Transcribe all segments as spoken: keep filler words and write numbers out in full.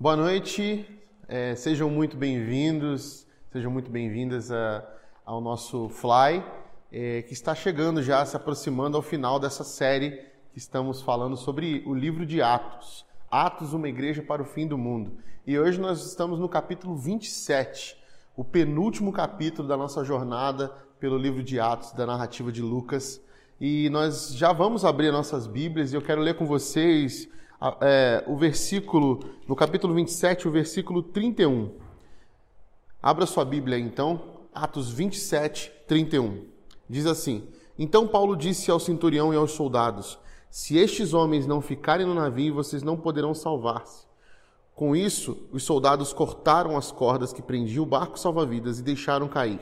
Boa noite, é, sejam muito bem-vindos, sejam muito bem-vindas ao nosso Fly, é, que está chegando já, se aproximando ao final dessa série que estamos falando sobre o livro de Atos. Atos, uma igreja para o fim do mundo. E hoje nós estamos no capítulo vinte e sete, o penúltimo capítulo da nossa jornada pelo livro de Atos, da narrativa de Lucas. E nós já vamos abrir nossas Bíblias e eu quero ler com vocês... É, o versículo, no capítulo vinte e sete, o versículo trinta e um. Abra sua Bíblia então, Atos vinte e sete, trinta e um. Diz assim: Então Paulo disse ao centurião e aos soldados: Se estes homens não ficarem no navio, vocês não poderão salvar-se. Com isso, os soldados cortaram as cordas que prendiam o barco salva-vidas e deixaram cair.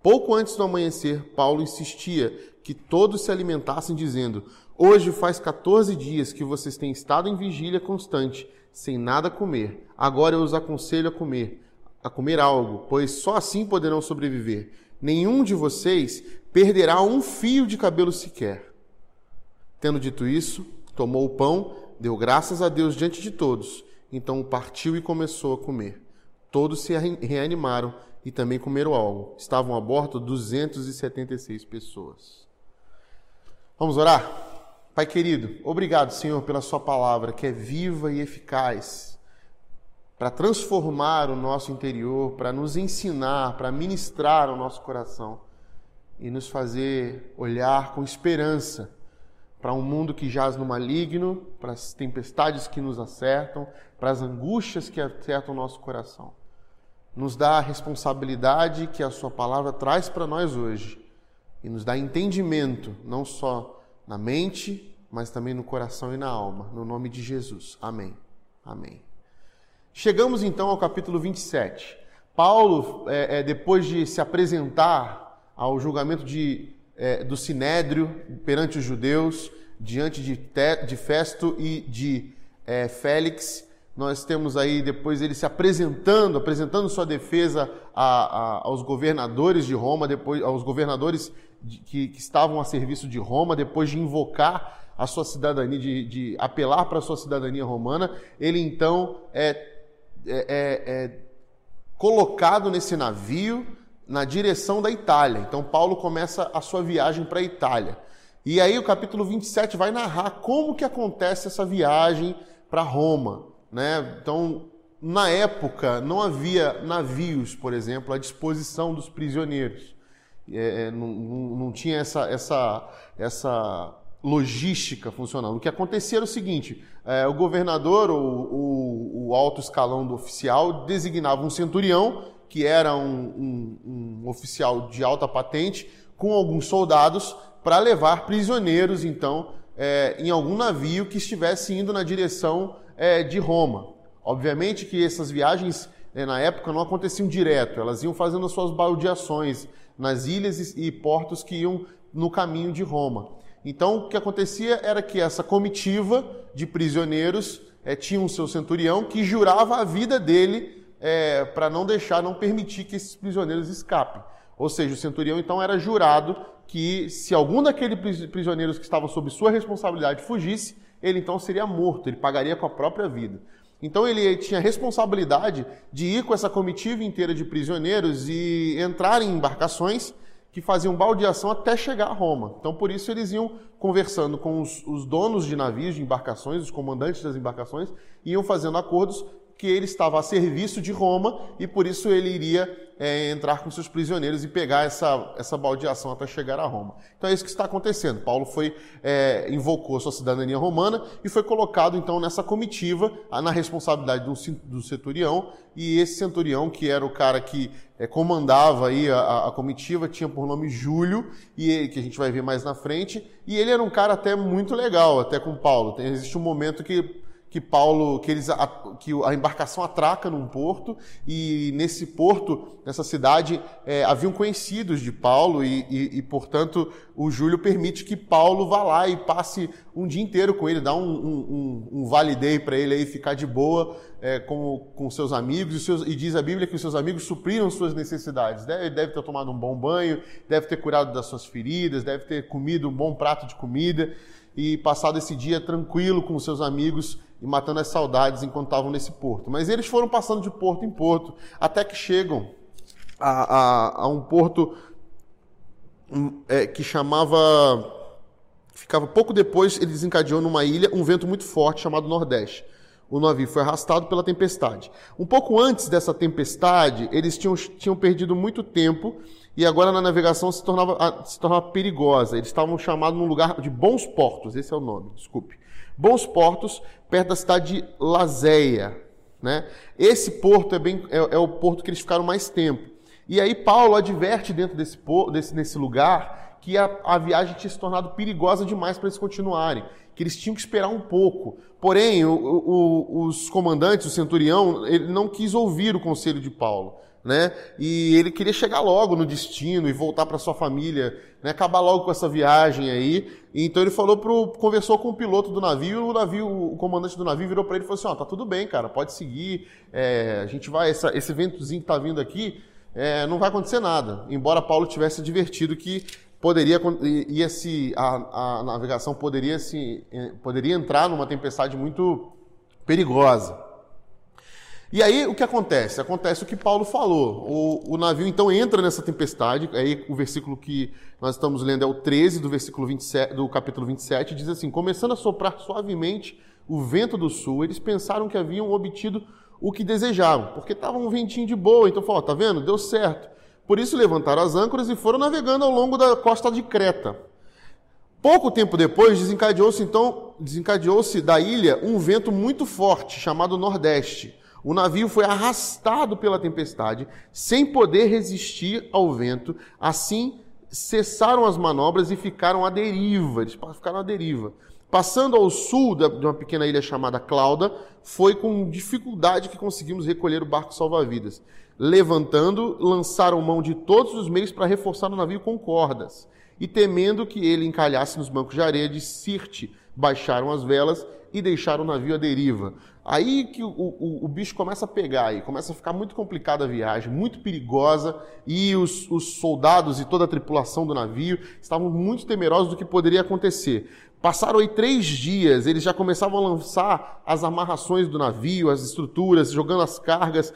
Pouco antes do amanhecer, Paulo insistia que todos se alimentassem, dizendo: Hoje faz quatorze dias que vocês têm estado em vigília constante, sem nada comer. Agora eu os aconselho a comer, a comer algo, pois só assim poderão sobreviver. Nenhum de vocês perderá um fio de cabelo sequer. Tendo dito isso, tomou o pão, deu graças a Deus diante de todos. Então partiu e começou a comer. Todos se reanimaram e também comeram algo. Estavam a bordo duzentas e setenta e seis pessoas. Vamos orar? Pai querido, obrigado, Senhor, pela sua palavra, que é viva e eficaz, para transformar o nosso interior, para nos ensinar, para ministrar o nosso coração e nos fazer olhar com esperança para um mundo que jaz no maligno, para as tempestades que nos acertam, para as angústias que acertam o nosso coração. Nos dá a responsabilidade que a sua palavra traz para nós hoje e nos dá entendimento, não só na mente, mas também no coração e na alma. No nome de Jesus. Amém. Amém. Chegamos então ao capítulo vinte e sete. Paulo, é, é, depois de se apresentar ao julgamento de, é, do Sinédrio perante os judeus, diante de, te, de Festo e de é, Félix, nós temos aí depois ele se apresentando, apresentando sua defesa a, a, aos governadores de Roma, depois aos governadores Que, que estavam a serviço de Roma, depois de invocar a sua cidadania, de, de apelar para a sua cidadania romana. Ele então é, é, é colocado nesse navio na direção da Itália. Então Paulo começa a sua viagem para a Itália. E aí o capítulo vinte e sete vai narrar como que acontece essa viagem para Roma, né? Então, na época não havia navios, por exemplo, à disposição dos prisioneiros. É, não, não tinha essa, essa, essa logística funcionando. O que acontecia era o seguinte: é, o governador, o, o, o alto escalão do oficial, designava um centurião, que era um, um, um oficial de alta patente, com alguns soldados, para levar prisioneiros, então, é, em algum navio que estivesse indo na direção é, de Roma. Obviamente que essas viagens, é, na época, não aconteciam direto, elas iam fazendo as suas baldeações nas ilhas e portos que iam no caminho de Roma. Então, o que acontecia era que essa comitiva de prisioneiros é, tinha o seu centurião que jurava a vida dele é, para não deixar, não permitir que esses prisioneiros escapem. Ou seja, o centurião, então, era jurado que se algum daqueles prisioneiros que estavam sob sua responsabilidade fugisse, ele, então, seria morto, ele pagaria com a própria vida. Então ele tinha a responsabilidade de ir com essa comitiva inteira de prisioneiros e entrar em embarcações que faziam baldeação até chegar a Roma. Então por isso eles iam conversando com os, os donos de navios, de embarcações, os comandantes das embarcações, e iam fazendo acordos que ele estava a serviço de Roma e por isso ele iria é, entrar com seus prisioneiros e pegar essa, essa baldeação até chegar a Roma. Então é isso que está acontecendo. Paulo foi, é, invocou sua cidadania romana e foi colocado então nessa comitiva, na responsabilidade do, do centurião, e esse centurião, que era o cara que é, comandava aí a, a comitiva, tinha por nome Júlio, e ele, que a gente vai ver mais na frente, e ele era um cara até muito legal, até com Paulo. Tem, existe um momento que... que Paulo, que, eles, a, que a embarcação atraca num porto, e nesse porto, nessa cidade, é, haviam conhecidos de Paulo e, e, e, portanto, o Júlio permite que Paulo vá lá e passe um dia inteiro com ele, dá um, um, um, um vale day para ele aí ficar de boa é, com, com seus amigos, e, seus, e diz a Bíblia que os seus amigos supriram suas necessidades. Deve, deve ter tomado um bom banho, deve ter curado das suas feridas, deve ter comido um bom prato de comida, e passado esse dia tranquilo com seus amigos e matando as saudades enquanto estavam nesse porto. Mas eles foram passando de porto em porto, até que chegam a, a, a um porto é, que chamava... Ficava pouco depois, ele desencadeou numa ilha um vento muito forte chamado Nordeste. O navio foi arrastado pela tempestade. Um pouco antes dessa tempestade, eles tinham, tinham perdido muito tempo e agora na navegação se tornava, se tornava perigosa. Eles estavam chamados num lugar de Bons Portos, esse é o nome, desculpe. Bons Portos, perto da cidade de Laseia, né? Esse porto é, bem, é, é o porto que eles ficaram mais tempo. E aí Paulo adverte dentro desse, desse nesse lugar que a, a viagem tinha se tornado perigosa demais para eles continuarem, que eles tinham que esperar um pouco. Porém, o, o, os comandantes, o centurião, ele não quis ouvir o conselho de Paulo, né? E ele queria chegar logo no destino e voltar para sua família, né? Acabar logo com essa viagem aí. Então ele falou pro, conversou com o piloto do navio, o navio, o comandante do navio virou para ele e falou assim: ó, oh, tá tudo bem, cara, pode seguir. É, a gente vai, essa, esse ventozinho que tá vindo aqui, é, não vai acontecer nada. Embora Paulo tivesse advertido que poderia ia se a, a navegação poderia se poderia entrar numa tempestade muito perigosa. E aí o que acontece? Acontece o que Paulo falou. O, o navio então entra nessa tempestade. Aí o versículo que nós estamos lendo é o treze do versículo vinte e sete do capítulo vinte e sete, diz assim: começando a soprar suavemente o vento do sul, eles pensaram que haviam obtido o que desejavam, porque estava um ventinho de boa. Então falou: tá vendo? Deu certo. Por isso levantaram as âncoras e foram navegando ao longo da costa de Creta. Pouco tempo depois, desencadeou-se então, desencadeou-se da ilha um vento muito forte, chamado Nordeste. O navio foi arrastado pela tempestade, sem poder resistir ao vento. Assim, cessaram as manobras e ficaram à deriva. Eles ficaram à deriva. Passando ao sul de uma pequena ilha chamada Clauda, foi com dificuldade que conseguimos recolher o barco salva-vidas. Levantando, lançaram mão de todos os meios para reforçar o navio com cordas. E temendo que ele encalhasse nos bancos de areia de Sirte, baixaram as velas e deixaram o navio à deriva. Aí que o, o, o bicho começa a pegar, aí começa a ficar muito complicada a viagem, muito perigosa, e os, os soldados e toda a tripulação do navio estavam muito temerosos do que poderia acontecer. Passaram aí três dias, eles já começavam a lançar as amarrações do navio, as estruturas, jogando as cargas,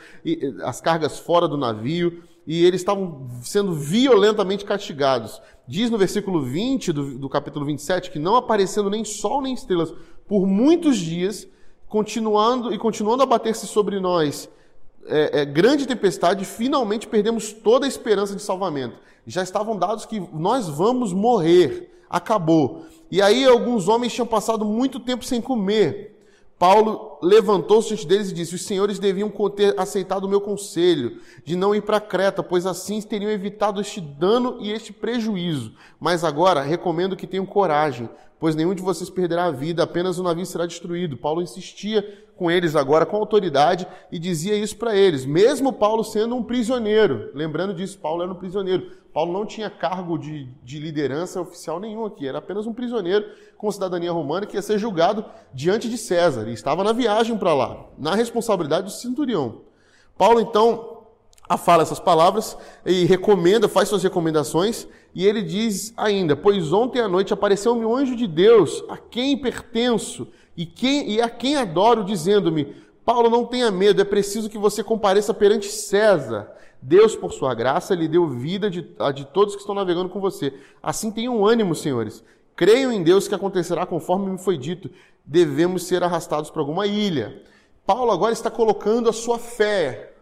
as cargas fora do navio, e eles estavam sendo violentamente castigados. Diz no versículo vinte do, do capítulo vinte e sete que não aparecendo nem sol nem estrelas por muitos dias, continuando e continuando a bater-se sobre nós é, é, grande tempestade, finalmente perdemos toda a esperança de salvamento. Já estavam dados que nós vamos morrer, acabou. E aí alguns homens tinham passado muito tempo sem comer. Paulo levantou-se diante deles e disse: os senhores deviam ter aceitado o meu conselho de não ir para Creta, pois assim teriam evitado este dano e este prejuízo. Mas agora recomendo que tenham coragem, pois nenhum de vocês perderá a vida, apenas o navio será destruído. Paulo insistia com eles agora, com autoridade, e dizia isso para eles, mesmo Paulo sendo um prisioneiro. Lembrando disso, Paulo era um prisioneiro. Paulo não tinha cargo de, de liderança oficial nenhum aqui, era apenas um prisioneiro com cidadania romana que ia ser julgado diante de César, e estava na viagem para lá, na responsabilidade do centurião. Paulo, então, fala essas palavras e recomenda, faz suas recomendações, e ele diz ainda: pois ontem à noite apareceu-me um anjo de Deus, a quem pertenço e, quem, e a quem adoro, dizendo-me: Paulo, não tenha medo, é preciso que você compareça perante César. Deus, por sua graça, lhe deu vida de, a de todos que estão navegando com você. Assim tenham ânimo, senhores. Creiam em Deus que acontecerá conforme me foi dito. Devemos ser arrastados para alguma ilha. Paulo agora está colocando a sua fé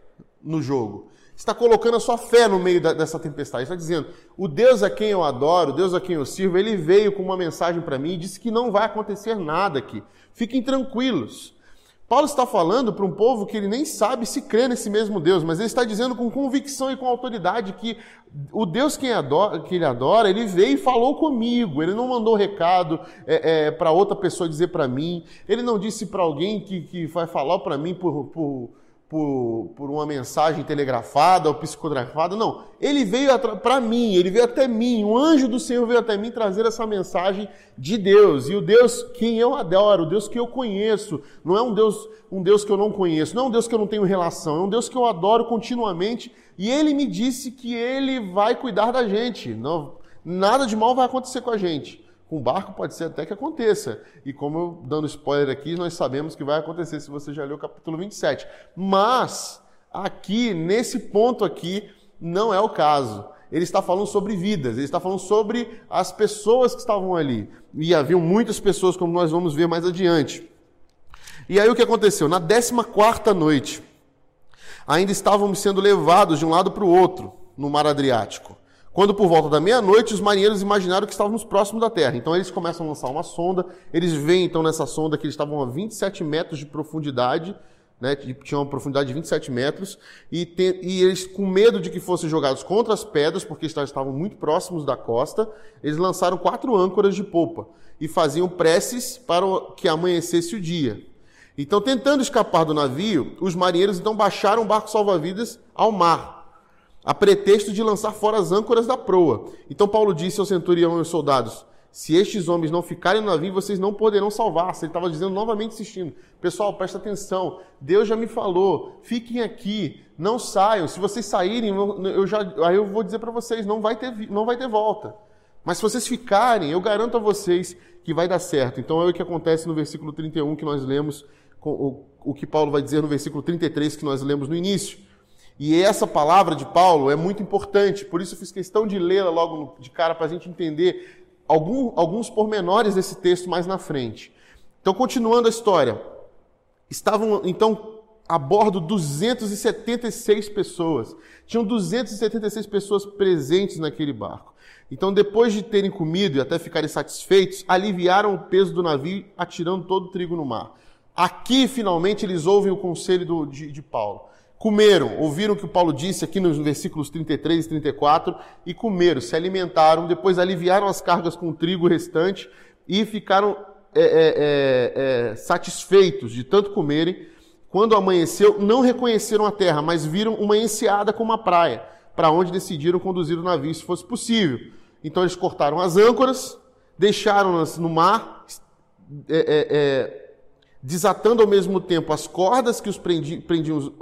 no jogo. Está colocando a sua fé no meio da, dessa tempestade. Está dizendo: o Deus a quem eu adoro, o Deus a quem eu sirvo, ele veio com uma mensagem para mim e disse que não vai acontecer nada aqui. Fiquem tranquilos. Paulo está falando para um povo que ele nem sabe se crê nesse mesmo Deus, mas ele está dizendo com convicção e com autoridade que o Deus que ele adora, ele veio e falou comigo. Ele não mandou recado é, é, para outra pessoa dizer para mim. Ele não disse para alguém que, que vai falar para mim por, por, por, por uma mensagem telegrafada ou psicografada. Não, ele veio para mim, ele veio até mim. O anjo do Senhor veio até mim trazer essa mensagem de Deus. E o Deus que eu adoro, o Deus que eu conheço, não é um Deus, um Deus que eu não conheço, não é um Deus que eu não tenho relação, é um Deus que eu adoro continuamente. E ele me disse que ele vai cuidar da gente. Não, nada de mal vai acontecer com a gente. Com barco pode ser até que aconteça. E como eu dando spoiler aqui, nós sabemos que vai acontecer se você já leu o capítulo vinte e sete. Mas aqui, nesse ponto aqui, não é o caso. Ele está falando sobre vidas, ele está falando sobre as pessoas que estavam ali. E haviam muitas pessoas, como nós vamos ver mais adiante. E aí o que aconteceu? Na décima quarta noite, ainda estávamos sendo levados de um lado para o outro, no Mar Adriático. Quando por volta da meia-noite, os marinheiros imaginaram que estávamos próximos da terra. Então eles começam a lançar uma sonda, eles veem então nessa sonda que eles estavam a vinte e sete metros de profundidade, né? Tinha uma profundidade de vinte e sete metros, e, tem, e eles com medo de que fossem jogados contra as pedras, porque estavam muito próximos da costa, eles lançaram quatro âncoras de popa e faziam preces para que amanhecesse o dia. Então, tentando escapar do navio, os marinheiros então baixaram o barco salva-vidas ao mar, a pretexto de lançar fora as âncoras da proa. Então Paulo disse ao centurião e aos soldados: se estes homens não ficarem no navio, vocês não poderão salvar-se. Ele estava dizendo novamente, insistindo: pessoal, presta atenção, Deus já me falou, fiquem aqui, não saiam. Se vocês saírem, eu já, aí eu vou dizer para vocês, não vai, ter, não vai ter volta. Mas se vocês ficarem, eu garanto a vocês que vai dar certo. Então é o que acontece no versículo trinta e um que nós lemos, o, o que Paulo vai dizer no versículo trinta e três que nós lemos no início. E essa palavra de Paulo é muito importante, por isso eu fiz questão de lê-la logo de cara para a gente entender algum, alguns pormenores desse texto mais na frente. Então, continuando a história, estavam então a bordo duzentas e setenta e seis pessoas, tinham duzentas e setenta e seis pessoas presentes naquele barco. Então, depois de terem comido e até ficarem satisfeitos, aliviaram o peso do navio atirando todo o trigo no mar. Aqui, finalmente, eles ouvem o conselho do, de, de Paulo. Comeram, ouviram o que o Paulo disse aqui nos versículos trinta e três e trinta e quatro, e comeram, se alimentaram, depois aliviaram as cargas com o trigo restante e ficaram é, é, é, é, satisfeitos de tanto comerem. Quando amanheceu, não reconheceram a terra, mas viram uma enseada com uma praia, para onde decidiram conduzir o navio, se fosse possível. Então eles cortaram as âncoras, deixaram-nas no mar, é, é, é, desatando ao mesmo tempo as cordas que os prendi, prendiam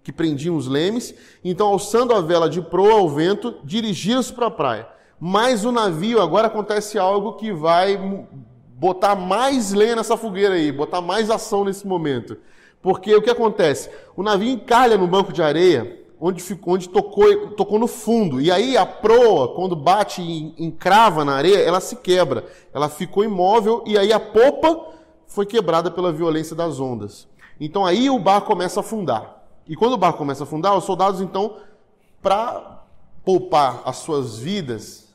que prendiam os lemes. Então, alçando a vela de proa ao vento, dirigiram-se para a praia. Mas o navio, agora acontece algo que vai botar mais lenha nessa fogueira aí, botar mais ação nesse momento. Porque o que acontece? O navio encalha no banco de areia, onde, ficou, onde tocou, tocou no fundo. E aí a proa, quando bate e encrava na areia, ela se quebra. Ela ficou imóvel e aí a popa foi quebrada pela violência das ondas. Então aí o barco começa a afundar. E quando o barco começa a afundar, os soldados, então, para poupar as suas vidas,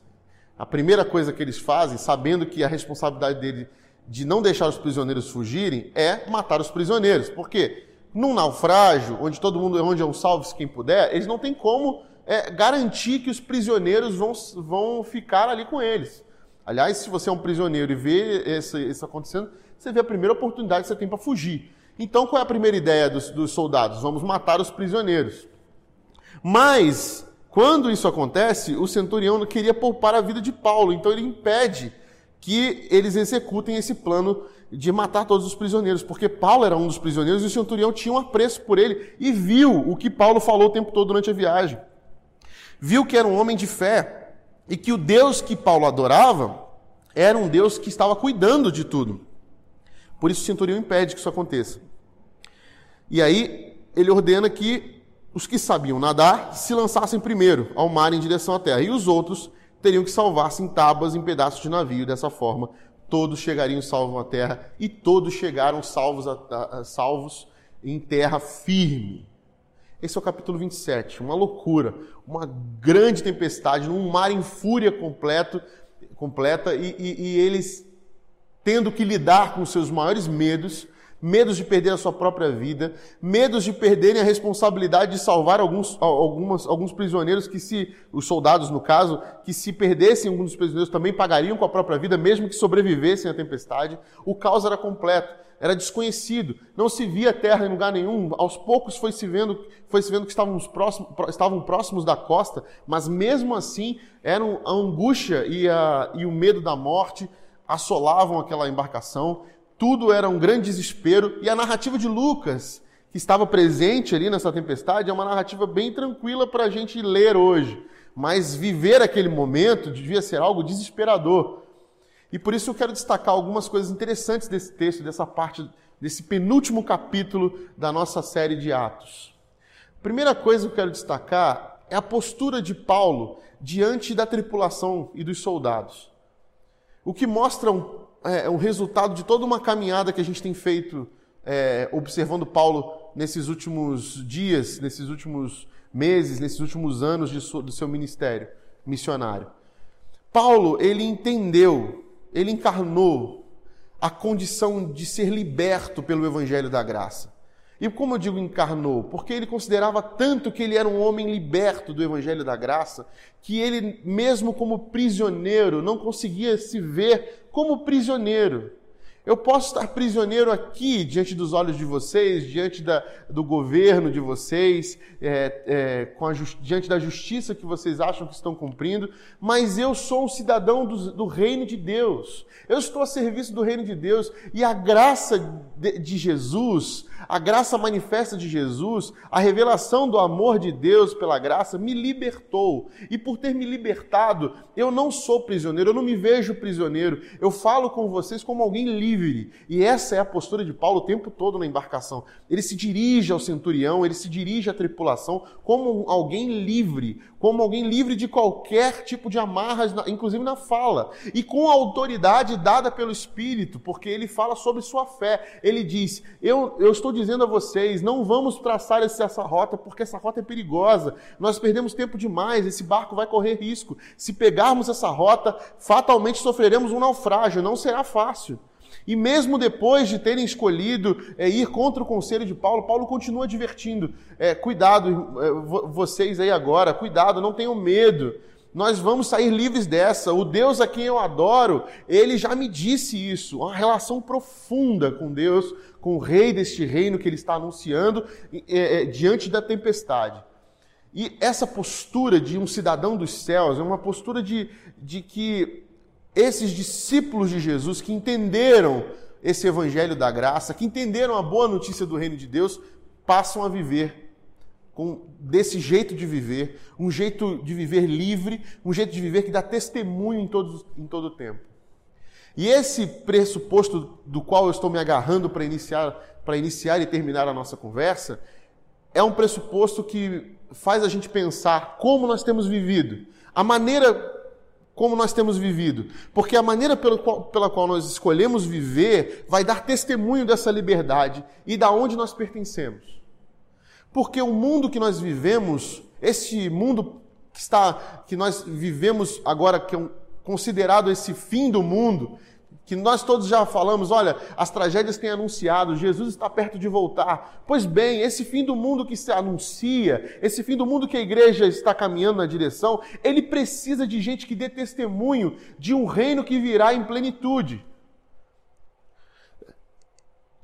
a primeira coisa que eles fazem, sabendo que a responsabilidade dele de não deixar os prisioneiros fugirem, é matar os prisioneiros. Por quê? Num naufrágio, onde todo mundo, onde é um salve-se quem puder, eles não têm como é, garantir que os prisioneiros vão, vão ficar ali com eles. Aliás, se você é um prisioneiro e vê isso acontecendo, você vê a primeira oportunidade que você tem para fugir. Então, qual é a primeira ideia dos, dos soldados? Vamos matar os prisioneiros. Mas, quando isso acontece, o centurião não queria poupar a vida de Paulo. Então, ele impede que eles executem esse plano de matar todos os prisioneiros. Porque Paulo era um dos prisioneiros e o centurião tinha um apreço por ele. E viu o que Paulo falou o tempo todo durante a viagem. Viu que era um homem de fé. E que o Deus que Paulo adorava era um Deus que estava cuidando de tudo. Por isso o centurião impede que isso aconteça. E aí ele ordena que os que sabiam nadar se lançassem primeiro ao mar em direção à terra. E os outros teriam que salvar-se em tábuas, em pedaços de navio. Dessa forma, todos chegariam salvos à terra. E todos chegaram salvos, a, a, a, salvos em terra firme. Esse é o capítulo vinte e sete. Uma loucura. Uma grande tempestade. Um mar em fúria completo, completa. E, e, e eles... tendo que lidar com seus maiores medos, medos de perder a sua própria vida, medos de perderem a responsabilidade de salvar alguns, algumas, alguns prisioneiros que se, os soldados no caso, que se perdessem alguns dos prisioneiros também pagariam com a própria vida, mesmo que sobrevivessem à tempestade. O caos era completo, era desconhecido, não se via terra em lugar nenhum, aos poucos foi se vendo, foi se vendo que estávamos próximos, estavam próximos da costa, mas mesmo assim eram a angústia e, a, e o medo da morte, assolavam aquela embarcação, tudo era um grande desespero, e a narrativa de Lucas, que estava presente ali nessa tempestade, é uma narrativa bem tranquila para a gente ler hoje, mas viver aquele momento devia ser algo desesperador. E por isso eu quero destacar algumas coisas interessantes desse texto, dessa parte, desse penúltimo capítulo da nossa série de Atos. A primeira coisa que eu quero destacar é a postura de Paulo diante da tripulação e dos soldados. O que mostra um, é, um resultado de toda uma caminhada que a gente tem feito, é, observando Paulo nesses últimos dias, nesses últimos meses, nesses últimos anos de so, do seu ministério missionário. Paulo, ele entendeu, ele encarnou a condição de ser liberto pelo Evangelho da Graça. E como eu digo encarnou? Porque ele considerava tanto que ele era um homem liberto do Evangelho da Graça, que ele, mesmo como prisioneiro, não conseguia se ver como prisioneiro. Eu posso estar prisioneiro aqui, diante dos olhos de vocês, diante da, do governo de vocês, é, é, com a just, diante da justiça que vocês acham que estão cumprindo, mas eu sou um cidadão do, do reino de Deus. Eu estou a serviço do reino de Deus e a graça de, de Jesus, a graça manifesta de Jesus, a revelação do amor de Deus pela graça me libertou. E por ter me libertado, eu não sou prisioneiro, eu não me vejo prisioneiro. Eu falo com vocês como alguém livre. E essa é a postura de Paulo o tempo todo na embarcação. Ele se dirige ao centurião, ele se dirige à tripulação como alguém livre, como alguém livre de qualquer tipo de amarras, inclusive na fala. E com a autoridade dada pelo Espírito, porque ele fala sobre sua fé. Ele diz, eu, eu estou dizendo a vocês, não vamos traçar essa rota, porque essa rota é perigosa. Nós perdemos tempo demais, esse barco vai correr risco. Se pegarmos essa rota, fatalmente sofreremos um naufrágio, não será fácil. E mesmo depois de terem escolhido é, ir contra o conselho de Paulo, Paulo continua advertindo. É, cuidado, é, vocês aí agora, cuidado, não tenham medo. Nós vamos sair livres dessa. O Deus a quem eu adoro, ele já me disse isso. Uma relação profunda com Deus, com o rei deste reino que ele está anunciando é, é, diante da tempestade. E essa postura de um cidadão dos céus é uma postura de, de que esses discípulos de Jesus que entenderam esse evangelho da graça, que entenderam a boa notícia do reino de Deus, passam a viver Com, desse jeito de viver, um jeito de viver livre, um jeito de viver que dá testemunho em todo, em todo o tempo. E esse pressuposto do qual eu estou me agarrando para iniciar, para iniciar e terminar a nossa conversa, é um pressuposto que faz a gente pensar como nós temos vivido, a maneira como nós temos vivido, porque a maneira pela qual, pela qual nós escolhemos viver vai dar testemunho dessa liberdade e da onde nós pertencemos. Porque o mundo que nós vivemos, esse mundo que, está, que nós vivemos agora, que é um, considerado esse fim do mundo, que nós todos já falamos, olha, as tragédias têm anunciado, Jesus está perto de voltar. Pois bem, esse fim do mundo que se anuncia, esse fim do mundo que a igreja está caminhando na direção, ele precisa de gente que dê testemunho de um reino que virá em plenitude.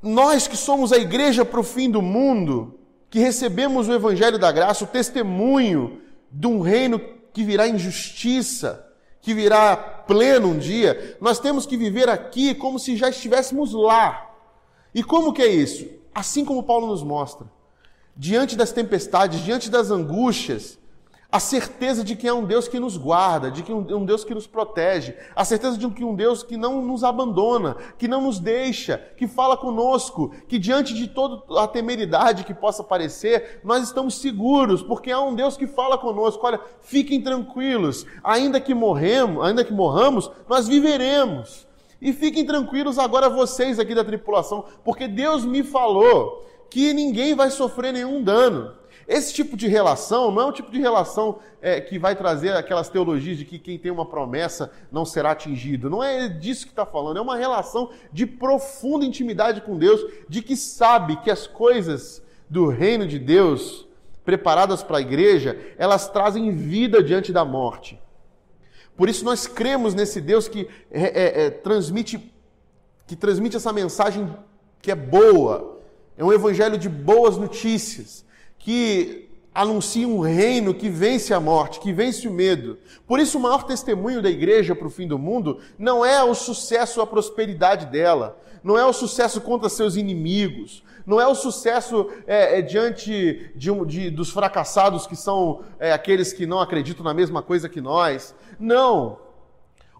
Nós que somos a igreja para o fim do mundo, que recebemos o Evangelho da Graça, o testemunho de um reino que virá em justiça, que virá pleno um dia, nós temos que viver aqui como se já estivéssemos lá. E como que é isso? Assim como Paulo nos mostra, diante das tempestades, diante das angústias, a certeza de que é um Deus que nos guarda, de que é um Deus que nos protege, a certeza de que é um Deus que não nos abandona, que não nos deixa, que fala conosco, que diante de toda a temeridade que possa parecer, nós estamos seguros, porque há um Deus que fala conosco, olha, fiquem tranquilos, ainda que morremos, ainda que morramos, nós viveremos. E fiquem tranquilos agora vocês aqui da tripulação, porque Deus me falou que ninguém vai sofrer nenhum dano. Esse tipo de relação não é um tipo de relação é, que vai trazer aquelas teologias de que quem tem uma promessa não será atingido. Não é disso que está falando, é uma relação de profunda intimidade com Deus, de que sabe que as coisas do reino de Deus, preparadas para a igreja, elas trazem vida diante da morte. Por isso nós cremos nesse Deus que, é, é, é, transmite, que transmite essa mensagem que é boa, é um evangelho de boas notícias, que anuncia um reino que vence a morte, que vence o medo. Por isso o maior testemunho da igreja para o fim do mundo não é o sucesso, a prosperidade dela, não é o sucesso contra seus inimigos, não é o sucesso é, é, diante de um, de, dos fracassados que são é, aqueles que não acreditam na mesma coisa que nós. Não!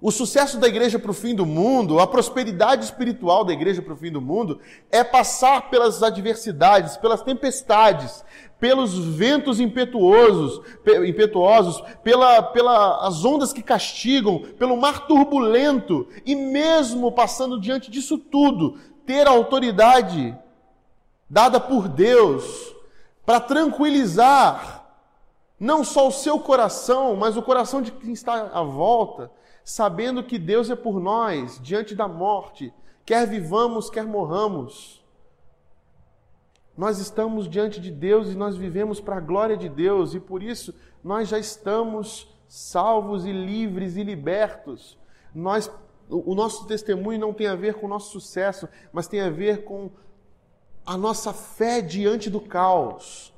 O sucesso da igreja para o fim do mundo, a prosperidade espiritual da igreja para o fim do mundo, é passar pelas adversidades, pelas tempestades, pelos ventos impetuosos, impetuosos pela, pela, as ondas que castigam, pelo mar turbulento, e mesmo passando diante disso tudo, ter a autoridade dada por Deus para tranquilizar não só o seu coração, mas o coração de quem está à volta, sabendo que Deus é por nós, diante da morte, quer vivamos, quer morramos. Nós estamos diante de Deus e nós vivemos para a glória de Deus, e por isso nós já estamos salvos e livres e libertos. Nós, o nosso testemunho não tem a ver com o nosso sucesso, mas tem a ver com a nossa fé diante do caos,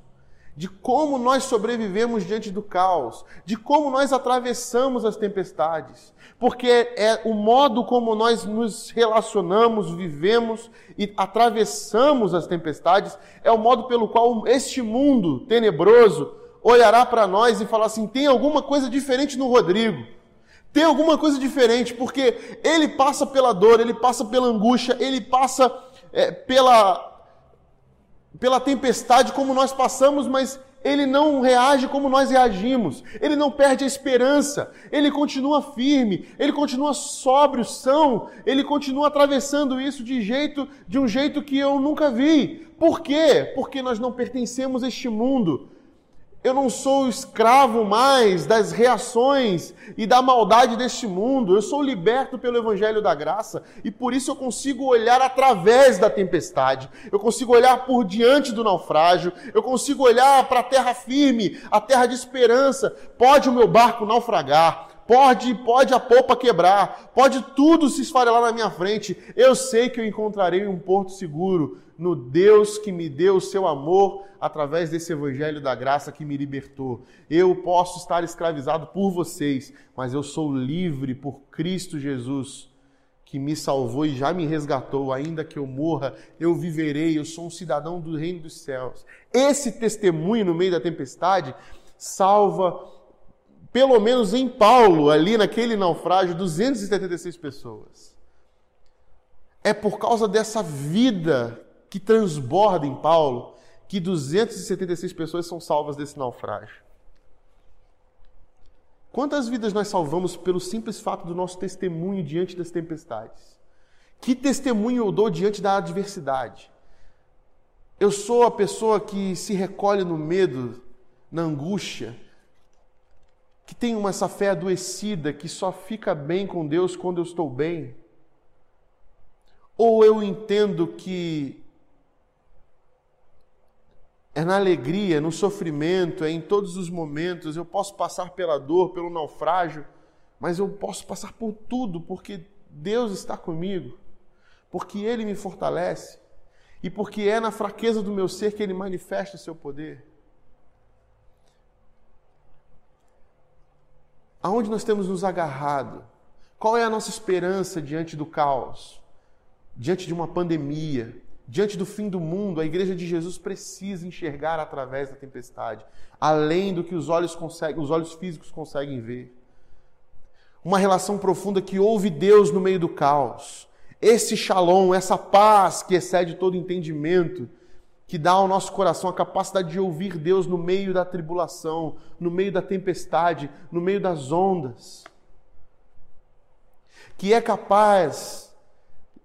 de como nós sobrevivemos diante do caos, de como nós atravessamos as tempestades, porque é o modo como nós nos relacionamos, vivemos e atravessamos as tempestades, é o modo pelo qual este mundo tenebroso olhará para nós e falar assim, tem alguma coisa diferente no Rodrigo, tem alguma coisa diferente, porque ele passa pela dor, ele passa pela angústia, ele passa é, pela... pela tempestade como nós passamos, mas ele não reage como nós reagimos, ele não perde a esperança, ele continua firme, ele continua sóbrio, são, ele continua atravessando isso de, jeito, de um jeito que eu nunca vi. Por quê? Porque nós não pertencemos a este mundo. Eu não sou escravo mais das reações e da maldade deste mundo, eu sou liberto pelo Evangelho da Graça e por isso eu consigo olhar através da tempestade, eu consigo olhar por diante do naufrágio, eu consigo olhar para a terra firme, a terra de esperança. Pode o meu barco naufragar, pode, pode a popa quebrar, pode tudo se esfarelar na minha frente, eu sei que eu encontrarei um porto seguro no Deus que me deu o seu amor através desse Evangelho da Graça que me libertou. Eu posso estar escravizado por vocês, mas eu sou livre por Cristo Jesus, que me salvou e já me resgatou. Ainda que eu morra, eu viverei, eu sou um cidadão do reino dos céus. Esse testemunho no meio da tempestade salva, pelo menos em Paulo, ali naquele naufrágio, duzentas e setenta e seis pessoas. É por causa dessa vida que transborda em Paulo que duzentas e setenta e seis pessoas são salvas desse naufrágio. Quantas vidas nós salvamos pelo simples fato do nosso testemunho diante das tempestades? Que testemunho eu dou diante da adversidade? Eu sou a pessoa que se recolhe no medo, na angústia, que tem uma, essa fé adoecida, que só fica bem com Deus quando eu estou bem? Ou eu entendo que é na alegria, no sofrimento, é em todos os momentos, eu posso passar pela dor, pelo naufrágio, mas eu posso passar por tudo, porque Deus está comigo, porque Ele me fortalece e porque é na fraqueza do meu ser que Ele manifesta o seu poder. Aonde nós temos nos agarrado? Qual é a nossa esperança diante do caos? Diante de uma pandemia? Diante do fim do mundo, a igreja de Jesus precisa enxergar através da tempestade, além do que os olhos, conseguem, os olhos físicos conseguem ver. Uma relação profunda que ouve Deus no meio do caos. Esse shalom, essa paz que excede todo entendimento, que dá ao nosso coração a capacidade de ouvir Deus no meio da tribulação, no meio da tempestade, no meio das ondas, que é capaz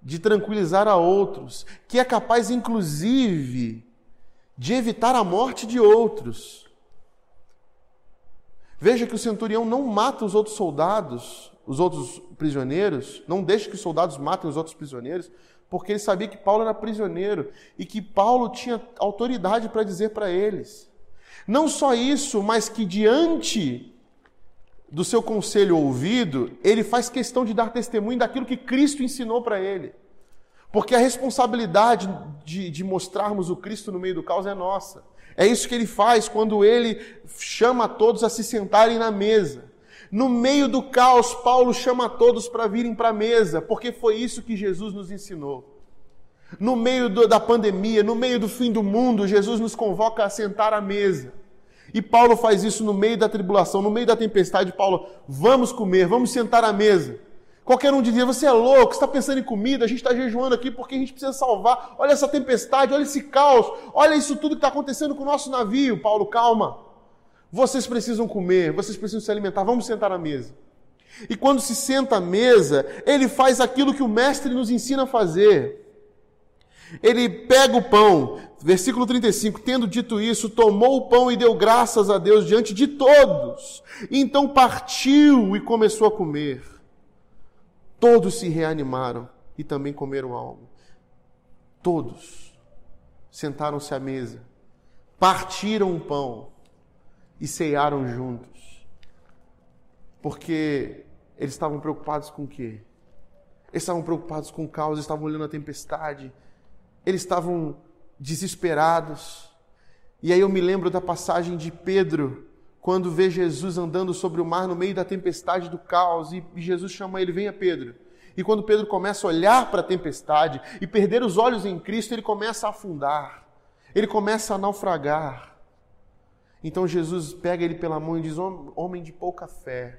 de tranquilizar a outros, que é capaz, inclusive, de evitar a morte de outros. Veja que o centurião não mata os outros soldados, os outros prisioneiros, não deixa que os soldados matem os outros prisioneiros, porque ele sabia que Paulo era prisioneiro e que Paulo tinha autoridade para dizer para eles. Não só isso, mas que diante do seu conselho ouvido, ele faz questão de dar testemunho daquilo que Cristo ensinou para ele. Porque a responsabilidade de, de mostrarmos o Cristo no meio do caos é nossa. É isso que ele faz quando ele chama todos a se sentarem na mesa. No meio do caos, Paulo chama todos para virem para a mesa, porque foi isso que Jesus nos ensinou. No meio do, da pandemia, no meio do fim do mundo, Jesus nos convoca a sentar à mesa. E Paulo faz isso no meio da tribulação, no meio da tempestade. Paulo, vamos comer, vamos sentar à mesa. Qualquer um dizia, você é louco, você está pensando em comida, a gente está jejuando aqui porque a gente precisa salvar. Olha essa tempestade, olha esse caos, olha isso tudo que está acontecendo com o nosso navio. Paulo, calma. Vocês precisam comer, vocês precisam se alimentar, vamos sentar à mesa. E quando se senta à mesa, ele faz aquilo que o mestre nos ensina a fazer. Ele pega o pão, versículo trinta e cinco, tendo dito isso, tomou o pão e deu graças a Deus diante de todos. Então partiu e começou a comer. Todos se reanimaram e também comeram algo. Todos sentaram-se à mesa, partiram o pão e cearam juntos. Porque eles estavam preocupados com o quê? Eles estavam preocupados com o caos, eles estavam olhando a tempestade, eles estavam desesperados. E aí eu me lembro da passagem de Pedro, quando vê Jesus andando sobre o mar no meio da tempestade do caos, e Jesus chama ele, venha Pedro. E quando Pedro começa a olhar para a tempestade e perder os olhos em Cristo, ele começa a afundar, ele começa a naufragar. Então Jesus pega ele pela mão e diz, homem de pouca fé.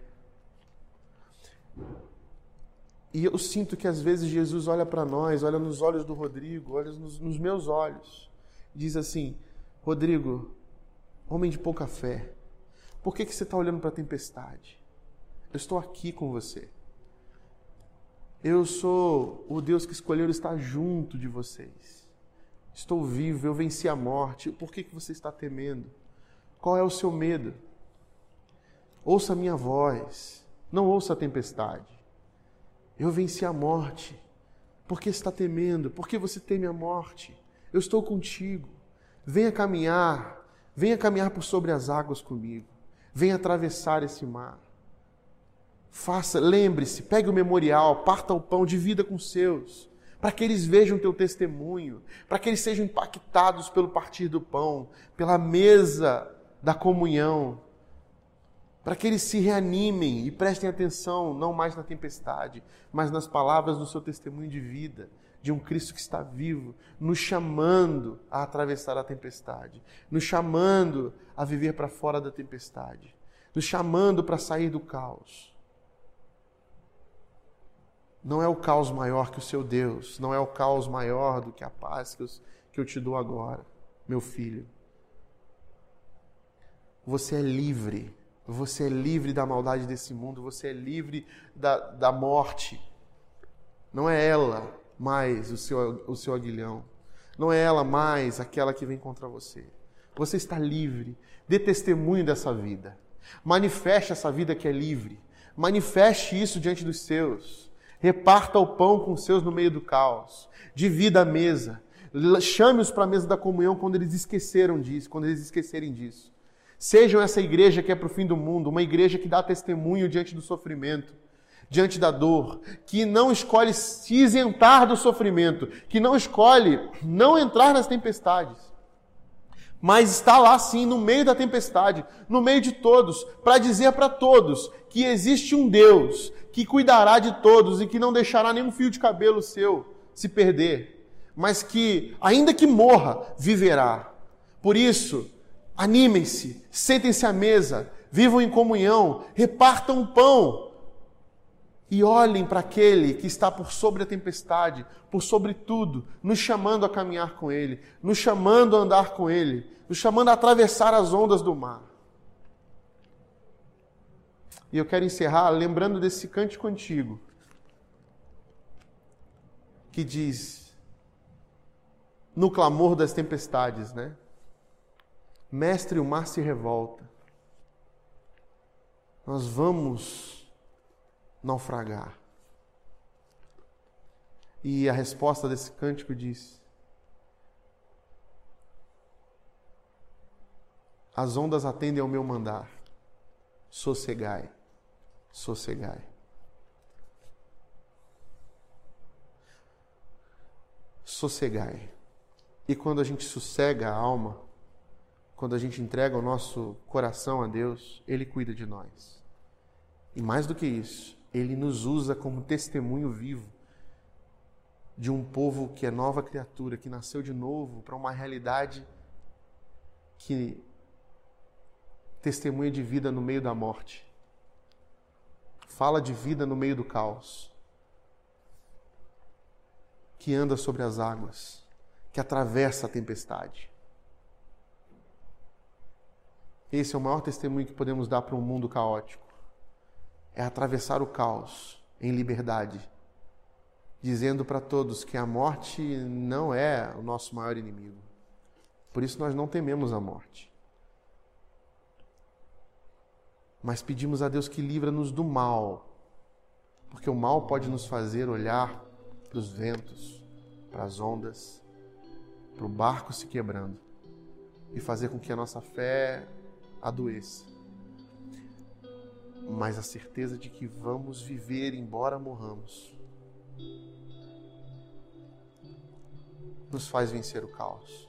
E eu sinto que às vezes Jesus olha para nós, olha nos olhos do Rodrigo, olha nos, nos meus olhos. Diz assim, Rodrigo, homem de pouca fé, por que, que você está olhando para a tempestade? Eu estou aqui com você. Eu sou o Deus que escolheu estar junto de vocês. Estou vivo, eu venci a morte. Por que, que você está temendo? Qual é o seu medo? Ouça a minha voz, não ouça a tempestade. Eu venci a morte. Por que você está temendo? Por que você teme a morte? Eu estou contigo. Venha caminhar. Venha caminhar por sobre as águas comigo. Venha atravessar esse mar. Faça, lembre-se, pegue o memorial, parta o pão, divida com os seus, para que eles vejam o teu testemunho, para que eles sejam impactados pelo partir do pão, pela mesa da comunhão, para que eles se reanimem e prestem atenção, não mais na tempestade, mas nas palavras do seu testemunho de vida, de um Cristo que está vivo, nos chamando a atravessar a tempestade, nos chamando a viver para fora da tempestade, nos chamando para sair do caos. Não é o caos maior que o seu Deus, não é o caos maior do que a paz que eu te dou agora, meu filho. Você é livre. Você é livre da maldade desse mundo, você é livre da, da morte. Não é ela mais o seu, o seu aguilhão. Não é ela mais aquela que vem contra você. Você está livre. Dê testemunho dessa vida. Manifeste essa vida que é livre. Manifeste isso diante dos seus. Reparta o pão com os seus no meio do caos. Divida a mesa. Chame-os para a mesa da comunhão quando eles esqueceram disso, quando eles esquecerem disso. Sejam essa igreja que é para o fim do mundo, uma igreja que dá testemunho diante do sofrimento, diante da dor, que não escolhe se isentar do sofrimento, que não escolhe não entrar nas tempestades, mas está lá sim, no meio da tempestade, no meio de todos, para dizer para todos que existe um Deus que cuidará de todos e que não deixará nenhum fio de cabelo seu se perder, mas que, ainda que morra, viverá. Por isso, animem-se, sentem-se à mesa, vivam em comunhão, repartam o pão e olhem para aquele que está por sobre a tempestade, por sobre tudo, nos chamando a caminhar com ele, nos chamando a andar com ele, nos chamando a atravessar as ondas do mar. E eu quero encerrar lembrando desse cântico antigo que diz, no clamor das tempestades, né? Mestre, o mar se revolta. Nós vamos naufragar. E a resposta desse cântico diz: as ondas atendem ao meu mandar. Sossegai, sossegai. Sossegai. E quando a gente sossega a alma, quando a gente entrega o nosso coração a Deus, Ele cuida de nós. E mais do que isso, Ele nos usa como testemunho vivo de um povo que é nova criatura, que nasceu de novo para uma realidade que testemunha de vida no meio da morte. Fala de vida no meio do caos. que anda sobre as águas, que atravessa a tempestade. Esse é o maior testemunho que podemos dar para um mundo caótico. É atravessar o caos em liberdade, dizendo para todos que a morte não é o nosso maior inimigo. Por isso nós não tememos a morte. Mas pedimos a Deus que livra-nos do mal, porque o mal pode nos fazer olhar para os ventos, para as ondas, para o barco se quebrando e fazer com que a nossa fé adoeça. Mas a certeza de que vamos viver embora morramos nos faz vencer o caos,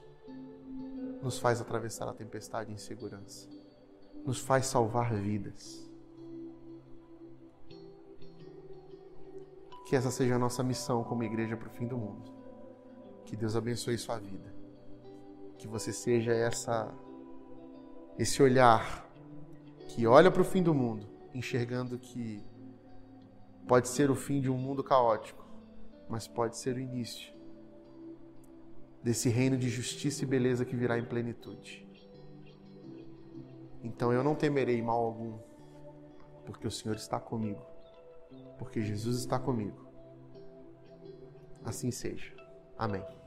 nos faz atravessar a tempestade em segurança, nos faz salvar vidas. Que essa seja a nossa missão como igreja para o fim do mundo. Que Deus abençoe sua vida. Que você seja essa, esse olhar que olha para o fim do mundo, enxergando que pode ser o fim de um mundo caótico, mas pode ser o início desse reino de justiça e beleza que virá em plenitude. Então eu não temerei mal algum, porque o Senhor está comigo, porque Jesus está comigo. Assim seja. Amém.